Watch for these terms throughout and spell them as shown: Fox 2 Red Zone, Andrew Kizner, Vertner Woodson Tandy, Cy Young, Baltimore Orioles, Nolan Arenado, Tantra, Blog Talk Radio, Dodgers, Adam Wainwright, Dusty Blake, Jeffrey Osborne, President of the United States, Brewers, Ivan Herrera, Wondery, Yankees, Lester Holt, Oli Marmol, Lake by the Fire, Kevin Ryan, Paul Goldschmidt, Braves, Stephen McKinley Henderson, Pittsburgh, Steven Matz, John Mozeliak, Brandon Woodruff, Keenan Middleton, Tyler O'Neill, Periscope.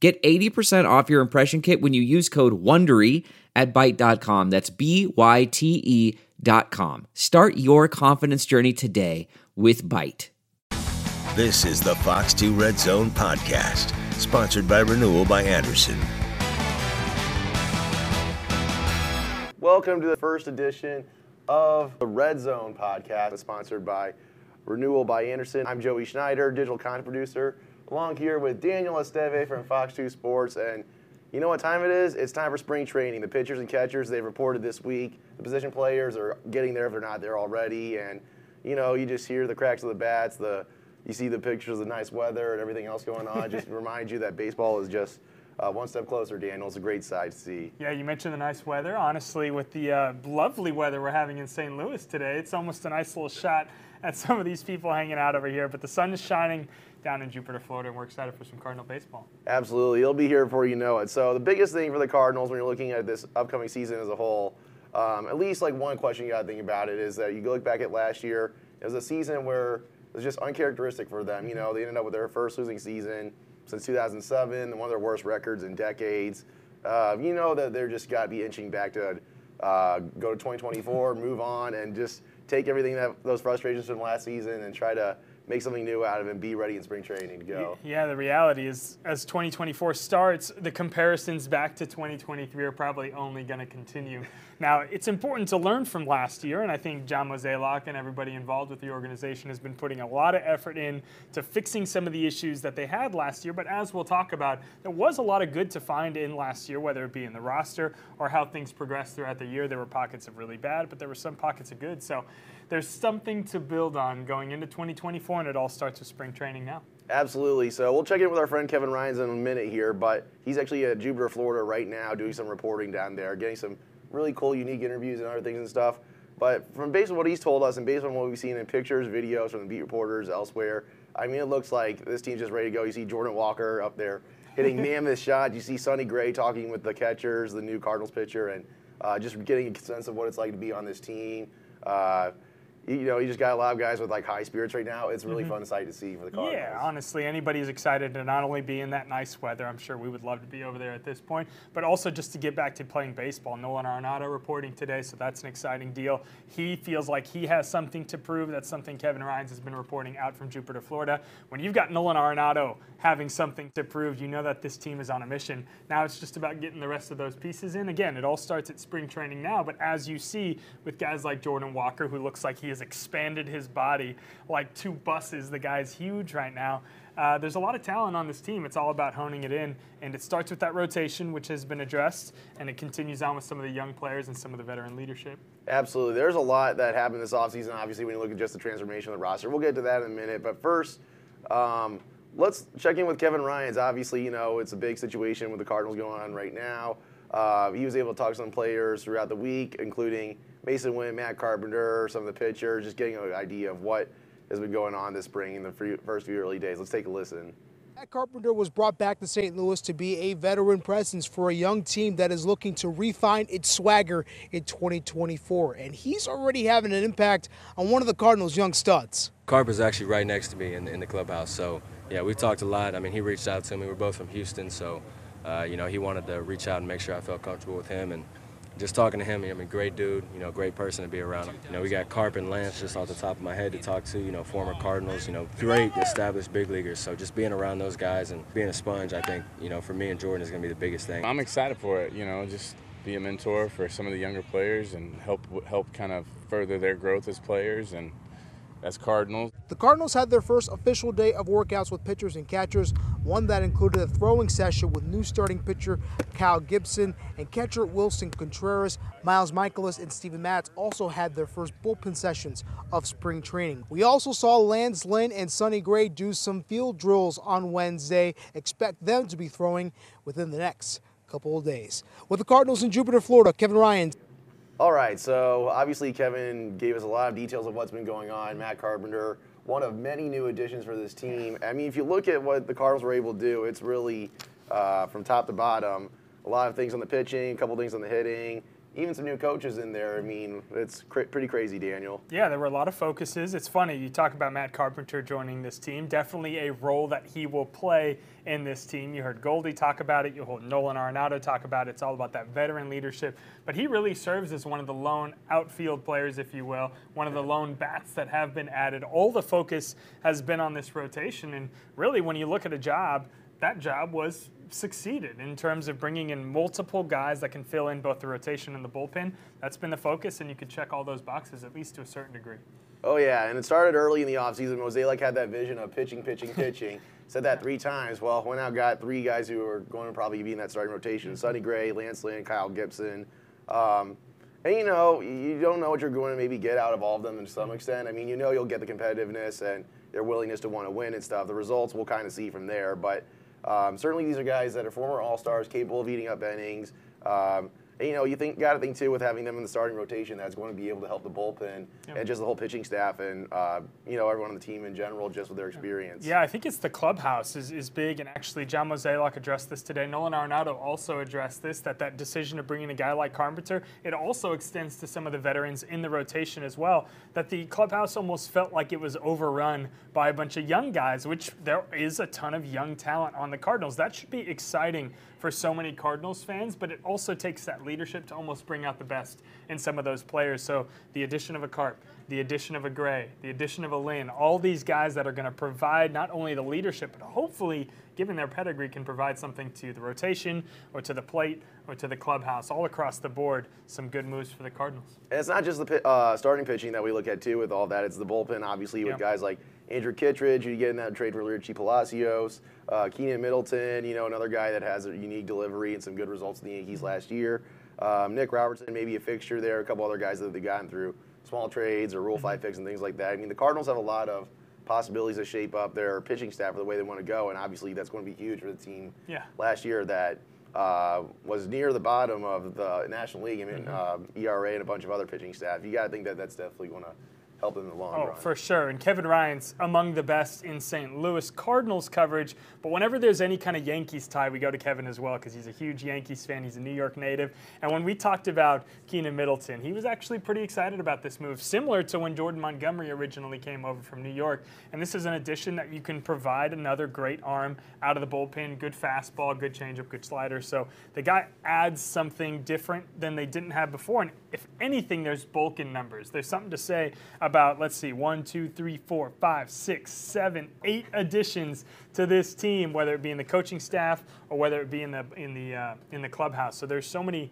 Get 80% off your impression kit when you use code WONDERY at Byte.com. That's BYTE.com. Start your confidence journey today with Byte. This is the Fox 2 Red Zone podcast, sponsored by Renewal by Andersen. Welcome to the first edition of the Red Zone podcast, sponsored by Renewal by Andersen. I'm Joey Schneider, digital content producer, along here with Daniel Esteve from Fox 2 Sports. And you know what time it is? It's time for spring training. The pitchers and catchers, they reported this week. The position players are getting there if they're not there already. And, you know, you just hear the cracks of the bats, you see the pictures of the nice weather and everything else going on. Just remind you that baseball is just one step closer, Daniel. It's a great sight to see. Yeah, you mentioned the nice weather. Honestly, with the lovely weather we're having in St. Louis today, it's almost a nice little shot at some of these people hanging out over here. But the sun is shining down in Jupiter, Florida, and we're excited for some Cardinal baseball. Absolutely. It'll be here before you know it. So the biggest thing for the Cardinals when you're looking at this upcoming season as a whole, at least like one question you got to think about it is that you look back at last year, it was a season where it was just uncharacteristic for them. You know, they ended up with their first losing season since 2007, one of their worst records in decades. You know that they're just got to be inching back to go to 2024, move on, and just take everything those frustrations from last season and try to make something new out of it and be ready in spring training to go. Yeah, the reality is as 2024 starts, the comparisons back to 2023 are probably only going to continue. Now, it's important to learn from last year, and I think John Mozeliak and everybody involved with the organization has been putting a lot of effort in to fixing some of the issues that they had last year. But as we'll talk about, there was a lot of good to find in last year, whether it be in the roster or how things progressed throughout the year. There were pockets of really bad, but there were some pockets of good. So there's something to build on going into 2024. And it all starts with spring training now. Absolutely. So we'll check in with our friend Kevin Ryan in a minute here, but he's actually at Jupiter, Florida right now doing some reporting down there, getting some really cool, unique interviews and other things and stuff. But from based on what he's told us and based on what we've seen in pictures, videos from the beat reporters elsewhere, I mean, it looks like this team's just ready to go. You see Jordan Walker up there hitting mammoth shots. You see Sonny Gray talking with the catchers, the new Cardinals pitcher, and just getting a sense of what it's like to be on this team. You know, you just got a lot of guys with, like, high spirits right now. It's a really fun sight to see for the Cardinals. Yeah, honestly, anybody's excited to not only be in that nice weather, I'm sure we would love to be over there at this point, but also just to get back to playing baseball. Nolan Arenado reporting today, so that's an exciting deal. He feels like he has something to prove. That's something Kevin Ryan has been reporting out from Jupiter, Florida. When you've got Nolan Arenado having something to prove, you know that this team is on a mission. Now it's just about getting the rest of those pieces in. Again, it all starts at spring training now, but as you see with guys like Jordan Walker, who looks like he is expanded his body like two buses. The guy's huge right now. There's a lot of talent on this team. It's all about honing it in, and it starts with that rotation, which has been addressed, and it continues on with some of the young players and some of the veteran leadership. Absolutely. There's a lot that happened this offseason, obviously, when you look at just the transformation of the roster. We'll get to that in a minute, but first, let's check in with Kevin Ryan. Obviously, you know, it's a big situation with the Cardinals going on right now. He was able to talk to some players throughout the week, including Mason Wynn, Matt Carpenter, some of the pitchers, just getting an idea of what has been going on this spring in the first few early days. Let's take a listen. Matt Carpenter was brought back to St. Louis to be a veteran presence for a young team that is looking to refine its swagger in 2024, and he's already having an impact on one of the Cardinals' young studs. Carpenter's actually right next to me in the clubhouse, so yeah, we've talked a lot. I mean, he reached out to me. We're both from Houston, so you know, he wanted to reach out and make sure I felt comfortable with him, and just talking to him, I mean, great dude, you know, great person to be around. You know, we got Carp and Lance just off the top of my head to talk to, you know, former Cardinals, you know, great established big leaguers. So just being around those guys and being a sponge, I think, you know, for me and Jordan is going to be the biggest thing. I'm excited for it, you know, just be a mentor for some of the younger players and help kind of further their growth as players and as Cardinals. The Cardinals had their first official day of workouts with pitchers and catchers, one that included a throwing session with new starting pitcher Kyle Gibson and catcher Wilson Contreras. Miles Mikolas and Steven Matz also had their first bullpen sessions of spring training. We also saw Lance Lynn and Sonny Gray do some field drills on Wednesday. Expect them to be throwing within the next couple of days. With the Cardinals in Jupiter, Florida, Kevin Ryan. All right, so obviously Kevin gave us a lot of details of what's been going on. Matt Carpenter, one of many new additions for this team. I mean, if you look at what the Cardinals were able to do, it's really from top to bottom. A lot of things on the pitching, a couple things on the hitting, even some new coaches in there. I mean, it's pretty crazy, Daniel. Yeah, there were a lot of focuses. It's funny, you talk about Matt Carpenter joining this team, definitely a role that he will play in this team. You heard Goldie talk about it. You heard Nolan Arenado talk about it. It's all about that veteran leadership. But he really serves as one of the lone outfield players, if you will, one of the lone bats that have been added. All the focus has been on this rotation. And really, when you look at a job, that job was succeeded in terms of bringing in multiple guys that can fill in both the rotation and the bullpen. That's been the focus, and you can check all those boxes, at least to a certain degree. Oh, yeah, and it started early in the offseason. Mozeliak had that vision of pitching. Said that 3 times. Well, went out, got 3 guys who are going to probably be in that starting rotation. Sonny Gray, Lance Lynn, Kyle Gibson. And, you know, you don't know what you're going to maybe get out of all of them to some extent. I mean, you know you'll get the competitiveness and their willingness to want to win and stuff. The results we'll kind of see from there, but certainly these are guys that are former All-Stars, capable of eating up innings. And, you know, you got to think, too, with having them in the starting rotation, that's going to be able to help the bullpen and just the whole pitching staff and, you know, everyone on the team in general just with their experience. Yeah, I think it's the clubhouse is big, and actually John Mozeliak addressed this today. Nolan Arenado also addressed this, that decision to bring in a guy like Carpenter, it also extends to some of the veterans in the rotation as well, that the clubhouse almost felt like it was overrun by a bunch of young guys, which there is a ton of young talent on the Cardinals. That should be exciting for so many Cardinals fans, but it also takes that leadership to almost bring out the best in some of those players. So the addition of a Carp, the addition of a Gray, the addition of a Lynn, all these guys that are going to provide not only the leadership, but hopefully, given their pedigree, can provide something to the rotation or to the plate or to the clubhouse, all across the board, some good moves for the Cardinals. And it's not just the starting pitching that we look at, too, with all that. It's the bullpen, obviously, with guys like Andrew Kittredge, who you get in that trade for Richie Palacios, Keenan Middleton, you know, another guy that has a unique delivery and some good results in the Yankees last year. Nick Robertson, maybe a fixture there, a couple other guys that they've gotten through small trades or Rule 5 picks and things like that. I mean, the Cardinals have a lot of possibilities to shape up their pitching staff for the way they want to go, and obviously that's going to be huge for the team last year that was near the bottom of the National League. I mean, ERA and a bunch of other pitching staff. You got to think that that's definitely going to help in the long run. Oh, for sure. And Kevin Ryan's among the best in St. Louis Cardinals coverage. But whenever there's any kind of Yankees tie, we go to Kevin as well because he's a huge Yankees fan. He's a New York native. And when we talked about Keenan Middleton, he was actually pretty excited about this move, similar to when Jordan Montgomery originally came over from New York. And this is an addition that you can provide another great arm out of the bullpen, good fastball, good changeup, good slider. So the guy adds something different than they didn't have before. And if anything, there's bulk in numbers. There's something to say about, let's see, 8 additions to this team, whether it be in the coaching staff or whether it be in the clubhouse. So there's so many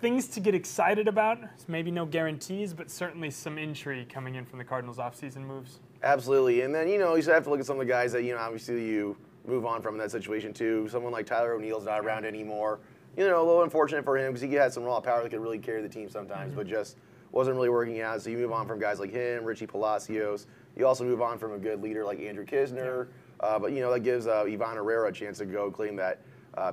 things to get excited about. Maybe no guarantees, but certainly some intrigue coming in from the Cardinals' offseason moves. Absolutely, and then you know you have to look at some of the guys that you know obviously you move on from in that situation too. Someone like Tyler O'Neill's not around anymore. You know, a little unfortunate for him because he had some raw power that could really carry the team sometimes, but just wasn't really working out, so you move on from guys like him, Richie Palacios. You also move on from a good leader like Andrew Kizner, but, you know, that gives Ivan Herrera a chance to go claim that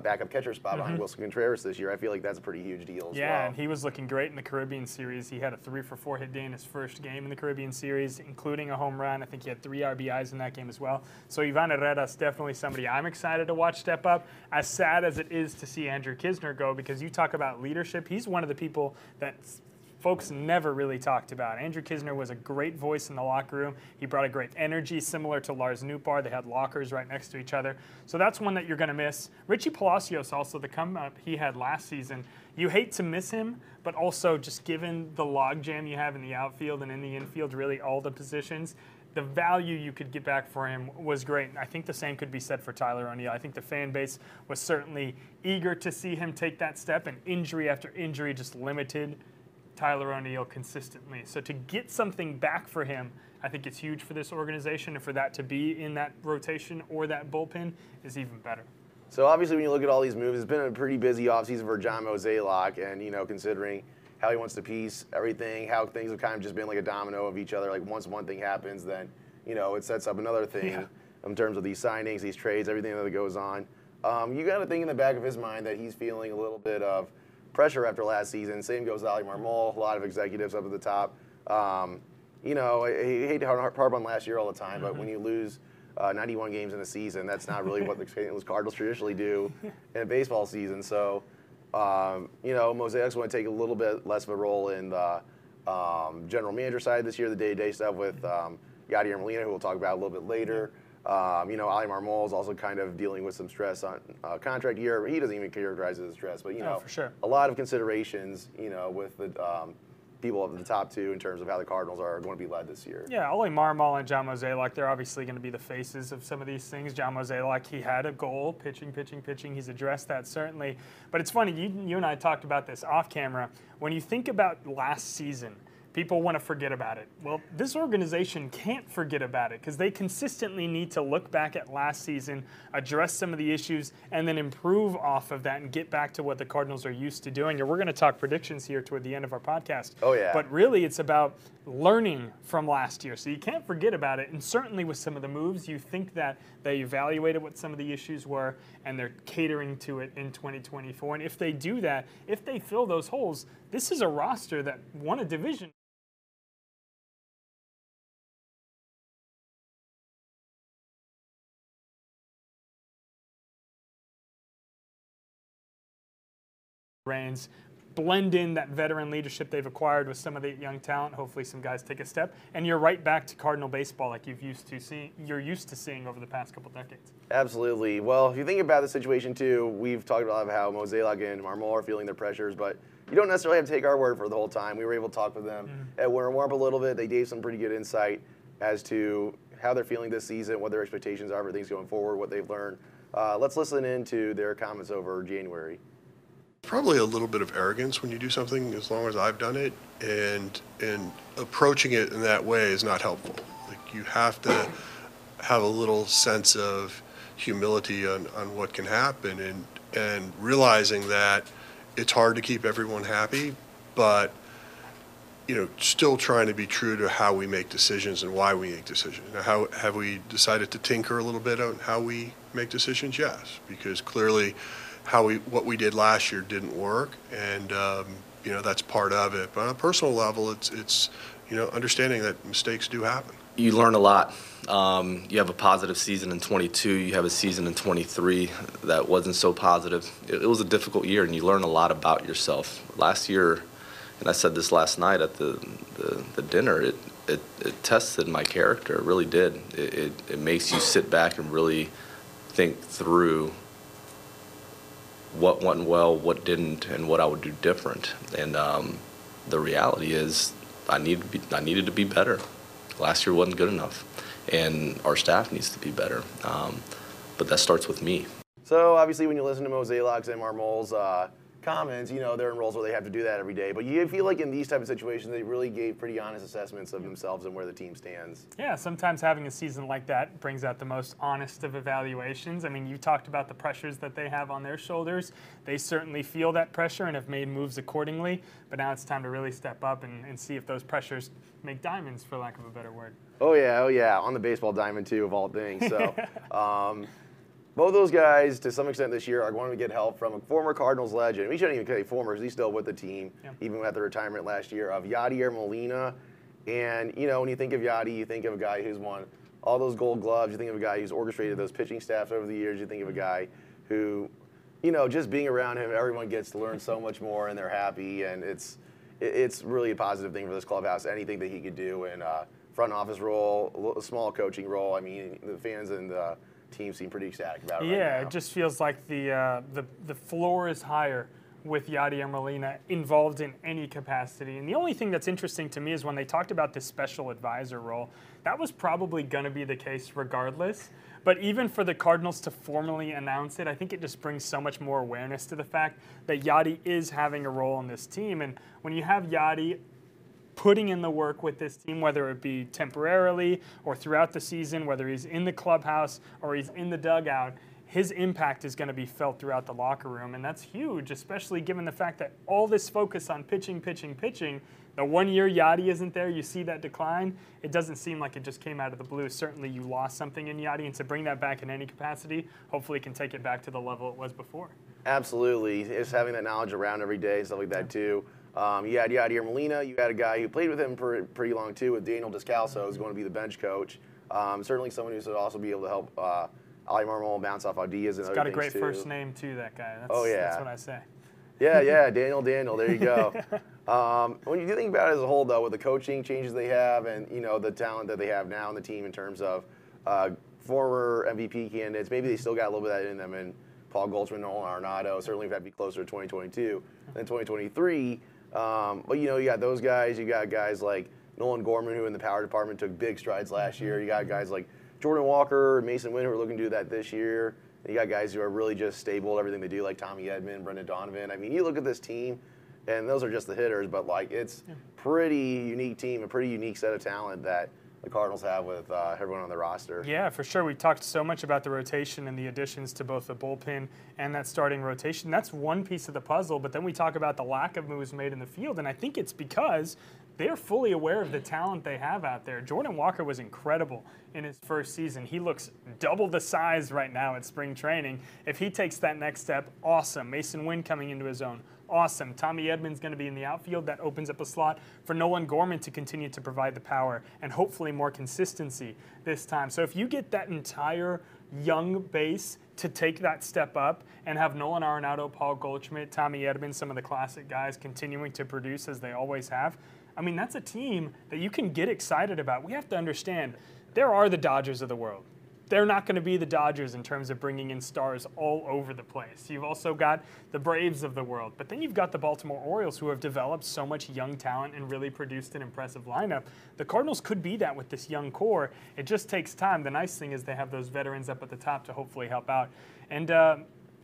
backup catcher spot behind Wilson Contreras this year. I feel like that's a pretty huge deal as well. Yeah, and he was looking great in the Caribbean Series. He had a 3-for-4 hit day in his first game in the Caribbean Series, including a home run. I think he had 3 RBIs in that game as well. So Ivan Herrera is definitely somebody I'm excited to watch step up, as sad as it is to see Andrew Kizner go, because you talk about leadership. He's one of the people that's folks never really talked about. Andrew Kizner was a great voice in the locker room. He brought a great energy, similar to Lars Nootbaar. They had lockers right next to each other. So that's one that you're going to miss. Richie Palacios also, the come-up he had last season, you hate to miss him, but also just given the logjam you have in the outfield and in the infield, really all the positions, the value you could get back for him was great. And I think the same could be said for Tyler O'Neill. I think the fan base was certainly eager to see him take that step, and injury after injury just limited Tyler O'Neill consistently. So to get something back for him, I think it's huge for this organization, and for that to be in that rotation or that bullpen is even better. So obviously when you look at all these moves, it's been a pretty busy offseason for John Mozeliak, and, you know, considering how he wants to piece everything, how things have kind of just been like a domino of each other. Like once one thing happens, then, you know, it sets up another thing in terms of these signings, these trades, everything that goes on. You got to think in the back of his mind that he's feeling a little bit of pressure after last season. Same goes with Oli Marmol, a lot of executives up at the top. You know, I hate to harp on last year all the time, but when you lose 91 games in a season, that's not really what the St. Louis Cardinals traditionally do in a baseball season. So, you know, Mozeliak's want to take a little bit less of a role in the general manager side this year, the day-to-day stuff with Yadier Molina, who we'll talk about a little bit later. You know, Oli Marmol is also kind of dealing with some stress on contract year, but he doesn't even characterize it as stress. But, you know, for sure, a lot of considerations, you know, with the people up at the top two in terms of how the Cardinals are going to be led this year. Yeah, Oli Marmol and John Mozeliak, they're obviously going to be the faces of some of these things. John Mozeliak, he had a goal, pitching. He's addressed that certainly. But it's funny, you and I talked about this off camera. When you think about last season, people want to forget about it. Well, this organization can't forget about it because they consistently need to look back at last season, address some of the issues, and then improve off of that and get back to what the Cardinals are used to doing. And we're going to talk predictions here toward the end of our podcast. Oh, yeah. But really, it's about learning from last year. So you can't forget about it. And certainly with some of the moves, you think that they evaluated what some of the issues were and they're catering to it in 2024. And if they do that, if they fill those holes, this is a roster that won a division. Reigns, blend in that veteran leadership they've acquired with some of the young talent. Hopefully some guys take a step, and you're right back to Cardinal baseball like you're used to seeing over the past couple decades. Absolutely. Well, if you think about the situation too, we've talked about how Mozeliak and Marmol are feeling their pressures, but you don't necessarily have to take our word for the whole time. We were able to talk with them at warm-up a little bit. They gave some pretty good insight as to how they're feeling this season, what their expectations are for things going forward, what they've learned. Let's listen into their comments over January. Probably a little bit of arrogance when you do something, as long as I've done it, and approaching it in that way is not helpful. Like, you have to have a little sense of humility on what can happen, and realizing that it's hard to keep everyone happy, but, you know, still trying to be true to how we make decisions and why we make decisions. Now, how have we decided to tinker a little bit on how we make decisions? Yes, because clearly what we did last year didn't work, and you know, that's part of it. But on a personal level, it's you know, understanding that mistakes do happen. You learn a lot. You have a positive season in 22. You have a season in 23 that wasn't so positive. It was a difficult year, and you learn a lot about yourself. Last year, and I said this last night at the dinner, it tested my character. It really did. It makes you sit back and really think through what went well, what didn't, and what I would do different. And the reality is I needed to be better. Last year wasn't good enough, and our staff needs to be better. But that starts with me. So obviously when you listen to Mozeliak's and Marmol's comments, you know, they're in roles where they have to do that every day. But you feel like in these type of situations, they really gave pretty honest assessments of themselves and where the team stands. Yeah, sometimes having a season like that brings out the most honest of evaluations. I mean, you talked about the pressures that they have on their shoulders. They certainly feel that pressure and have made moves accordingly. But now it's time to really step up and see if those pressures make diamonds, for lack of a better word. Oh, yeah, on the baseball diamond, too, of all things. So. Both those guys, to some extent this year, are going to get help from a former Cardinals legend. We shouldn't even say former, because he's still with the team, even after retirement last year, of Yadier Molina. And, you know, when you think of Yadi, you think of a guy who's won all those Gold Gloves. You think of a guy who's orchestrated those pitching staffs over the years. You think of a guy who, you know, just being around him, everyone gets to learn so much more, and they're happy. And it's really a positive thing for this clubhouse, anything that he could do in a front office role, a small coaching role. I mean, the fans and the team seem pretty ecstatic about it right now. It just feels like the floor is higher with Yadier Molina involved in any capacity. And the only thing that's interesting to me is when they talked about this special advisor role, that was probably going to be the case regardless. But even for the Cardinals to formally announce it, I think it just brings so much more awareness to the fact that Yadi is having a role in this team. And when you have Yadi putting in the work with this team, whether it be temporarily or throughout the season, whether he's in the clubhouse or he's in the dugout, his impact is going to be felt throughout the locker room, and that's huge, especially given the fact that all this focus on pitching, the 1 year Yadi isn't there, you see that decline, it doesn't seem like it just came out of the blue. Certainly you lost something in Yadi, and to bring that back in any capacity, hopefully can take it back to the level it was before. Absolutely. Just having that knowledge around every day, stuff like that too. You had Yadier Molina, you had a guy who played with him for pretty long too, with Daniel Descalso, who's going to be the bench coach. Certainly someone who should also be able to help Oli Marmol bounce off ideas and other things. He's got a great first name too, that guy. That's, oh yeah, that's what I say. Yeah, yeah, Daniel. There you go. When you think about it as a whole, though, with the coaching changes they have, and you know the talent that they have now on the team in terms of former MVP candidates, maybe they still got a little bit of that in them. And Paul Goldschmidt, Nolan Arenado, certainly have to be closer to 2022 than 2023. But you know, you got those guys. You got guys like Nolan Gorman, who in the power department took big strides last year. You got guys like Jordan Walker, Mason Wynn, who are looking to do that this year. And you got guys who are really just stable at everything they do, like Tommy Edman, Brendan Donovan. I mean, you look at this team, and those are just the hitters, but like it's pretty unique team, a pretty unique set of talent that the Cardinals have with everyone on their roster. Yeah, for sure. We talked so much about the rotation and the additions to both the bullpen and that starting rotation. That's one piece of the puzzle, but then we talk about the lack of moves made in the field, and I think it's because they're fully aware of the talent they have out there. Jordan Walker was incredible in his first season. He looks double the size right now at spring training. If he takes that next step, awesome. Mason Wynn coming into his own, awesome. Tommy Edman's going to be in the outfield. That opens up a slot for Nolan Gorman to continue to provide the power and hopefully more consistency this time. So if you get that entire young base to take that step up and have Nolan Arenado, Paul Goldschmidt, Tommy Edman, some of the classic guys continuing to produce as they always have, I mean, that's a team that you can get excited about. We have to understand, there are the Dodgers of the world. They're not going to be the Dodgers in terms of bringing in stars all over the place. You've also got the Braves of the world. But then you've got the Baltimore Orioles, who have developed so much young talent and really produced an impressive lineup. The Cardinals could be that with this young core. It just takes time. The nice thing is they have those veterans up at the top to hopefully help out. And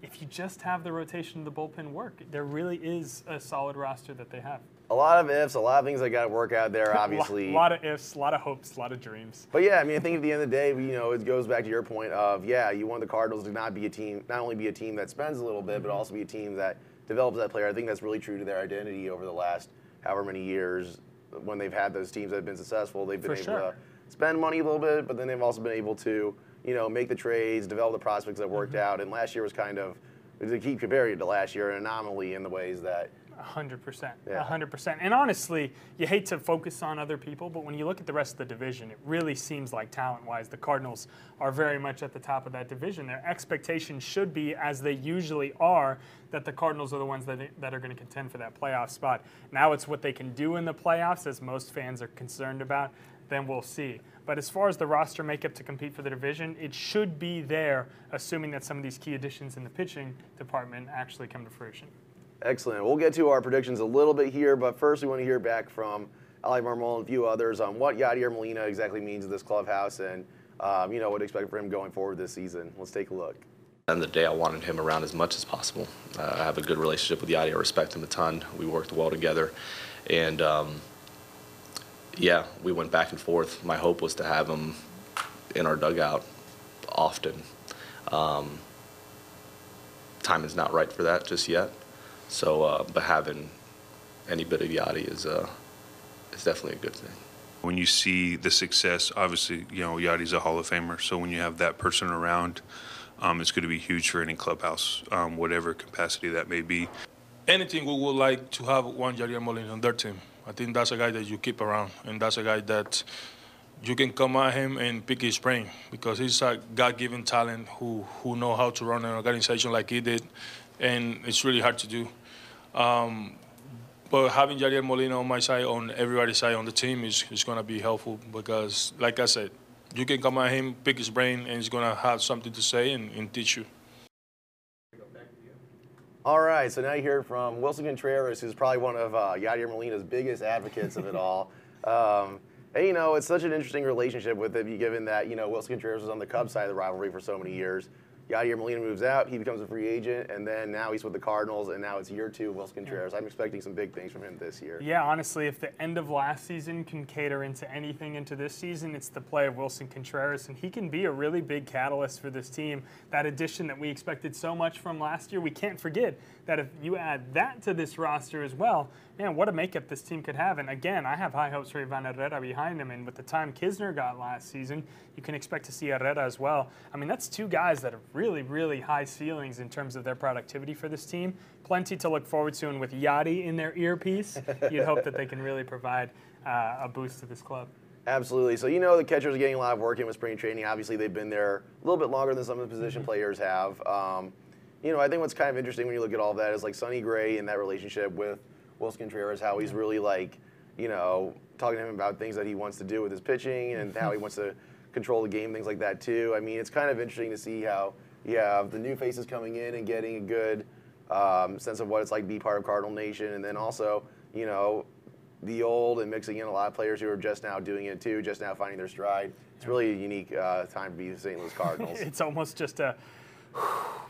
if you just have the rotation of the bullpen work, there really is a solid roster that they have. A lot of ifs, a lot of things that got to work out there, obviously. A lot of ifs, a lot of hopes, a lot of dreams. But yeah, I mean, I think at the end of the day, you know, it goes back to your point of, yeah, you want the Cardinals to not be a team, not only be a team that spends a little bit, but also be a team that develops that player. I think that's really true to their identity over the last however many years when they've had those teams that have been successful. They've been able to spend money a little bit, but then they've also been able to, you know, make the trades, develop the prospects that worked out. And last year was kind of, to keep comparing it to last year, an anomaly in the ways that 100%. 100%. And honestly, you hate to focus on other people, but when you look at the rest of the division, it really seems like talent-wise, the Cardinals are very much at the top of that division. Their expectations should be, as they usually are, that the Cardinals are the ones that are going to contend for that playoff spot. Now it's what they can do in the playoffs, as most fans are concerned about, then we'll see. But as far as the roster makeup to compete for the division, it should be there, assuming that some of these key additions in the pitching department actually come to fruition. Excellent. We'll get to our predictions a little bit here, but first we want to hear back from Oli Marmol and a few others on what Yadier Molina exactly means to this clubhouse and, you know, what to expect for him going forward this season. Let's take a look. At the end of the day, I wanted him around as much as possible. I have a good relationship with Yadier. I respect him a ton. We worked well together. And, yeah, we went back and forth. My hope was to have him in our dugout often. Time is not right for that just yet. So, but having any bit of Yadi is definitely a good thing. When you see the success, obviously, you know, Yadi's a Hall of Famer. So when you have that person around, it's going to be huge for any clubhouse, whatever capacity that may be. Anything we would like to have one Yadier Molina on their team. I think that's a guy that you keep around, and that's a guy that you can come at him and pick his brain, because he's a God-given talent who knows how to run an organization like he did, and it's really hard to do. But having Yadier Molina on my side, on everybody's side on the team, is going to be helpful because, like I said, you can come at him, pick his brain, and he's going to have something to say and teach you. All right, so now you hear from Wilson Contreras, who's probably one of Yadier Molina's biggest advocates of it all. And, you know, it's such an interesting relationship with it, given that, you know, Wilson Contreras was on the Cubs side of the rivalry for so many years. Yadier Molina moves out, he becomes a free agent, and then now he's with the Cardinals, and now it's year two of Wilson Contreras. I'm expecting some big things from him this year. Yeah, honestly, if the end of last season can cater into anything into this season, it's the play of Wilson Contreras, and he can be a really big catalyst for this team. That addition that we expected so much from last year, we can't forget that if you add that to this roster as well, man, what a makeup this team could have. And again, I have high hopes for Ivan Herrera behind him, and with the time Kizner got last season, you can expect to see Herrera as well. I mean, that's two guys that are really, really high ceilings in terms of their productivity for this team. Plenty to look forward to, and with Yadi in their earpiece, you'd hope that they can really provide a boost to this club. Absolutely. So, you know, the catchers are getting a lot of work in with spring training. Obviously, they've been there a little bit longer than some of the position players have. You know, I think what's kind of interesting when you look at all that is, like, Sonny Gray and that relationship with Wilson Contreras, how he's really, like, you know, talking to him about things that he wants to do with his pitching and how he wants to control the game, things like that too. I mean, it's kind of interesting to see how you have the new faces coming in and getting a good sense of what it's like to be part of Cardinal Nation, and then also, you know, the old and mixing in a lot of players who are just now doing it too, just now finding their stride. It's really a unique time to be the St. Louis Cardinals. It's almost just a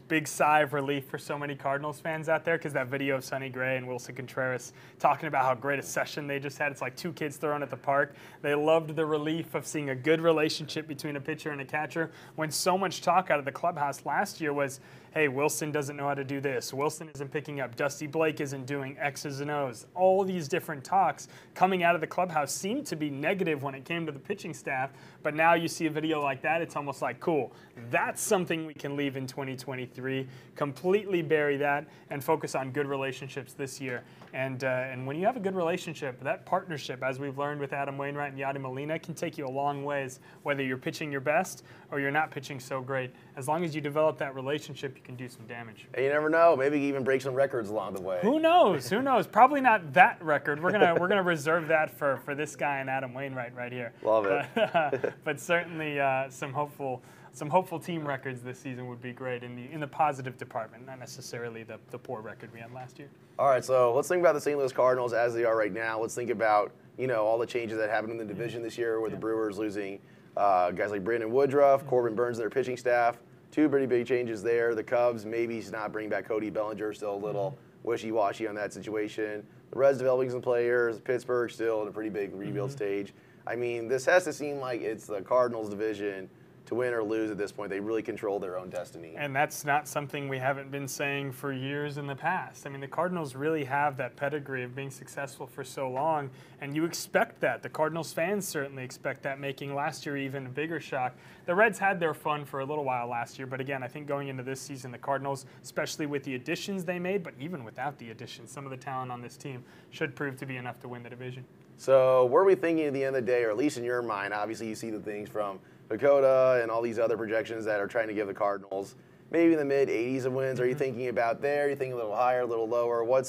big sigh of relief for so many Cardinals fans out there, because that video of Sonny Gray and Wilson Contreras talking about how great a session they just had, it's like two kids thrown at the park. They loved the relief of seeing a good relationship between a pitcher and a catcher, when so much talk out of the clubhouse last year was, hey, Wilson doesn't know how to do this. Wilson isn't picking up. Dusty Blake isn't doing X's and O's. All these different talks coming out of the clubhouse seemed to be negative when it came to the pitching staff, but now you see a video like that, it's almost like, cool, that's something we can leave in 2023, completely bury that and focus on good relationships this year. And when you have a good relationship, that partnership, as we've learned with Adam Wainwright and Yadier Molina, can take you a long ways, whether you're pitching your best or you're not pitching so great. As long as you develop that relationship, you can do some damage. And you never know, maybe even break some records along the way. Who knows? Who knows? Probably not that record. We're gonna reserve that for this guy and Adam Wainwright right here. Love it. But certainly some hopeful team records this season would be great in the positive department, not necessarily the poor record we had last year. All right, so let's think about the St. Louis Cardinals as they are right now. Let's think about, you know, all the changes that happened in the division this year, with the Brewers losing guys like Brandon Woodruff, Corbin Burns, and their pitching staff. Two pretty big changes there. The Cubs, maybe he's not bringing back Cody Bellinger, still a little wishy-washy on that situation. The Reds developing some players. Pittsburgh still in a pretty big rebuild stage. I mean, this has to seem like it's the Cardinals division to win or lose at this point. They really control their own destiny. And that's not something we haven't been saying for years in the past. I mean, the Cardinals really have that pedigree of being successful for so long, and you expect that. The Cardinals fans certainly expect that, making last year even a bigger shock. The Reds had their fun for a little while last year, but again, I think going into this season, the Cardinals, especially with the additions they made, but even without the additions, some of the talent on this team should prove to be enough to win the division. So what are we thinking at the end of the day, or at least in your mind? Obviously, you see the things from Dakota and all these other projections that are trying to give the Cardinals maybe in the mid-80s of wins. Are you thinking about there? Are you thinking a little higher, a little lower? What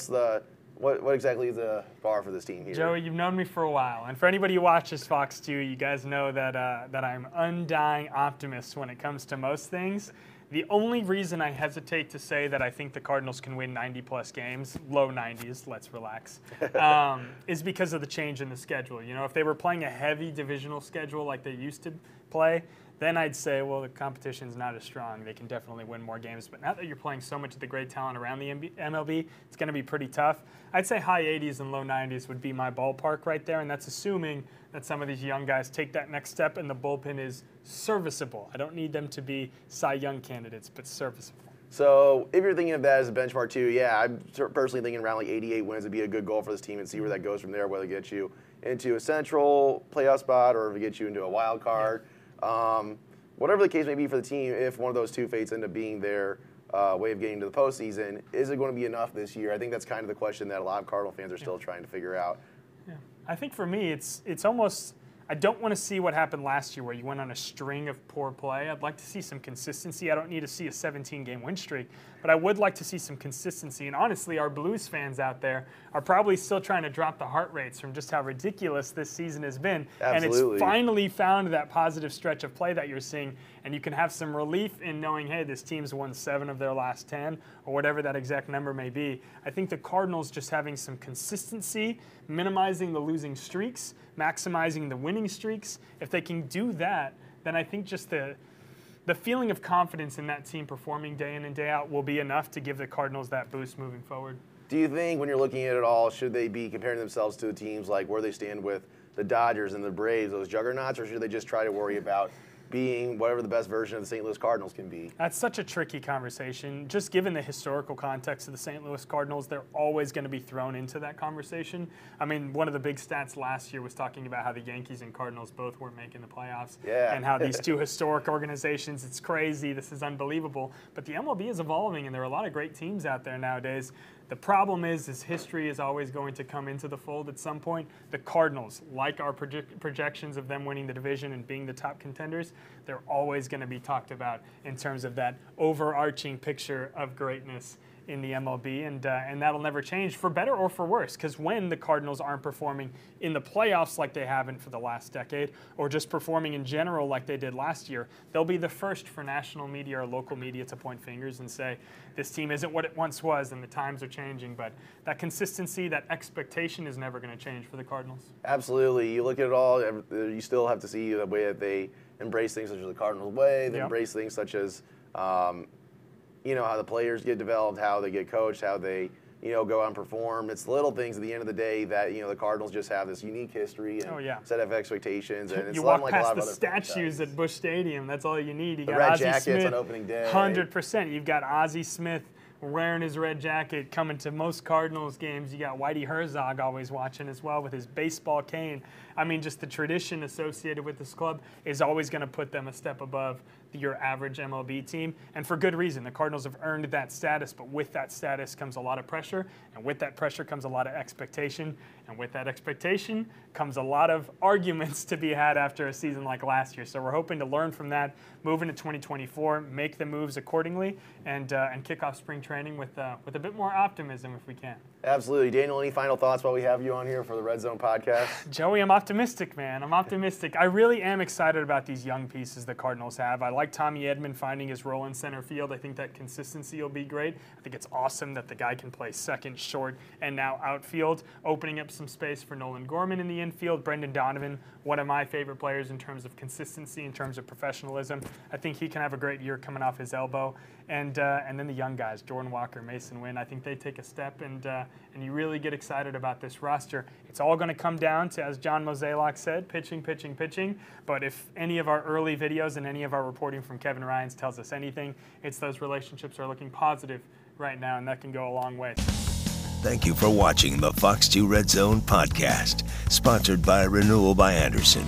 exactly is the bar for this team here? Joey, you've known me for a while, and for anybody who watches Fox 2, you guys know that that I'm undying optimist when it comes to most things. The only reason I hesitate to say that I think the Cardinals can win 90-plus games, low 90s, let's relax, is because of the change in the schedule. You know, if they were playing a heavy divisional schedule like they used to play, then I'd say, well, the competition's not as strong. They can definitely win more games. But now that you're playing so much of the great talent around the MLB, it's going to be pretty tough. I'd say high 80s and low 90s would be my ballpark right there, and that's assuming that some of these young guys take that next step and the bullpen is serviceable. I don't need them to be Cy Young candidates, but serviceable. So if you're thinking of that as a benchmark too, yeah, I'm personally thinking around like 88 wins would be a good goal for this team, and see where that goes from there, whether it gets you into a central playoff spot or if it gets you into a wild card. Yeah. Whatever the case may be for the team, if one of those two fates end up being their way of getting to the postseason, is it going to be enough this year? I think that's kind of the question that a lot of Cardinal fans are still trying to figure out. Yeah. I think for me, it's almost, I don't want to see what happened last year where you went on a string of poor play. I'd like to see some consistency. I don't need to see a 17-game win streak, But I would like to see some consistency. And honestly, our Blues fans out there are probably still trying to drop the heart rates from just how ridiculous this season has been. Absolutely. And it's finally found that positive stretch of play that you're seeing. And you can have some relief in knowing, hey, this team's won 7 of their last 10, or whatever that exact number may be. I think the Cardinals just having some consistency, minimizing the losing streaks, maximizing the winning streaks. If they can do that, then I think just the feeling of confidence in that team performing day in and day out will be enough to give the Cardinals that boost moving forward. Do you think when you're looking at it all, should they be comparing themselves to teams like where they stand with the Dodgers and the Braves, those juggernauts, or should they just try to worry about being whatever the best version of the St. Louis Cardinals can be? That's such a tricky conversation. Just given the historical context of the St. Louis Cardinals, they're always going to be thrown into that conversation. I mean, one of the big stats last year was talking about how the Yankees and Cardinals both weren't making the playoffs. Yeah. And how these two historic organizations, it's crazy, this is unbelievable. But the MLB is evolving, and there are a lot of great teams out there nowadays. The problem is history is always going to come into the fold at some point. The Cardinals, like our projections of them winning the division and being the top contenders, they're always going to be talked about in terms of that overarching picture of greatness in the MLB, and that'll never change, for better or for worse, because when the Cardinals aren't performing in the playoffs like they haven't for the last decade, or just performing in general like they did last year, they'll be the first for national media or local media to point fingers and say, this team isn't what it once was and the times are changing. But that consistency, that expectation is never going to change for the Cardinals. Absolutely. You look at it all, you still have to see the way that they embrace things such as the Cardinals way, they embrace things such as you know, how the players get developed, how they get coached, how they, you know, go out and perform. It's little things at the end of the day that, you know, the Cardinals just have this unique history and set of expectations. And it's you walk like past a lot of the statues at Busch Stadium. That's all you need. You got Ozzie Smith. The red jackets on opening day. 100%. You've got Ozzie Smith wearing his red jacket, coming to most Cardinals games. You got Whitey Herzog always watching as well with his baseball cane. I mean, just the tradition associated with this club is always going to put them a step above your average MLB team, and for good reason. The Cardinals have earned that status, but with that status comes a lot of pressure, and with that pressure comes a lot of expectation, and with that expectation comes a lot of arguments to be had after a season like last year. So we're hoping to learn from that, move into 2024, make the moves accordingly, and kick off spring training with a bit more optimism if we can. Absolutely. Daniel, any final thoughts while we have you on here for the Red Zone podcast? Joey, I'm optimistic, man. I'm optimistic. I really am excited about these young pieces the Cardinals have. I like Tommy Edman finding his role in center field. I think that consistency will be great. I think it's awesome that the guy can play second, short, and now outfield, opening up some space for Nolan Gorman in the infield. Brendan Donovan, one of my favorite players in terms of consistency, in terms of professionalism. I think he can have a great year coming off his elbow. And then the young guys, Jordan Walker, Mason Wynn, I think they take a step, and you really get excited about this roster. It's all going to come down to, as John Mozeliak said, pitching, pitching, pitching. But if any of our early videos and any of our reporting from Kevin Ryan tells us anything, it's those relationships are looking positive right now, and that can go a long way. Thank you for watching the Fox 2 Red Zone podcast, sponsored by Renewal by Andersen.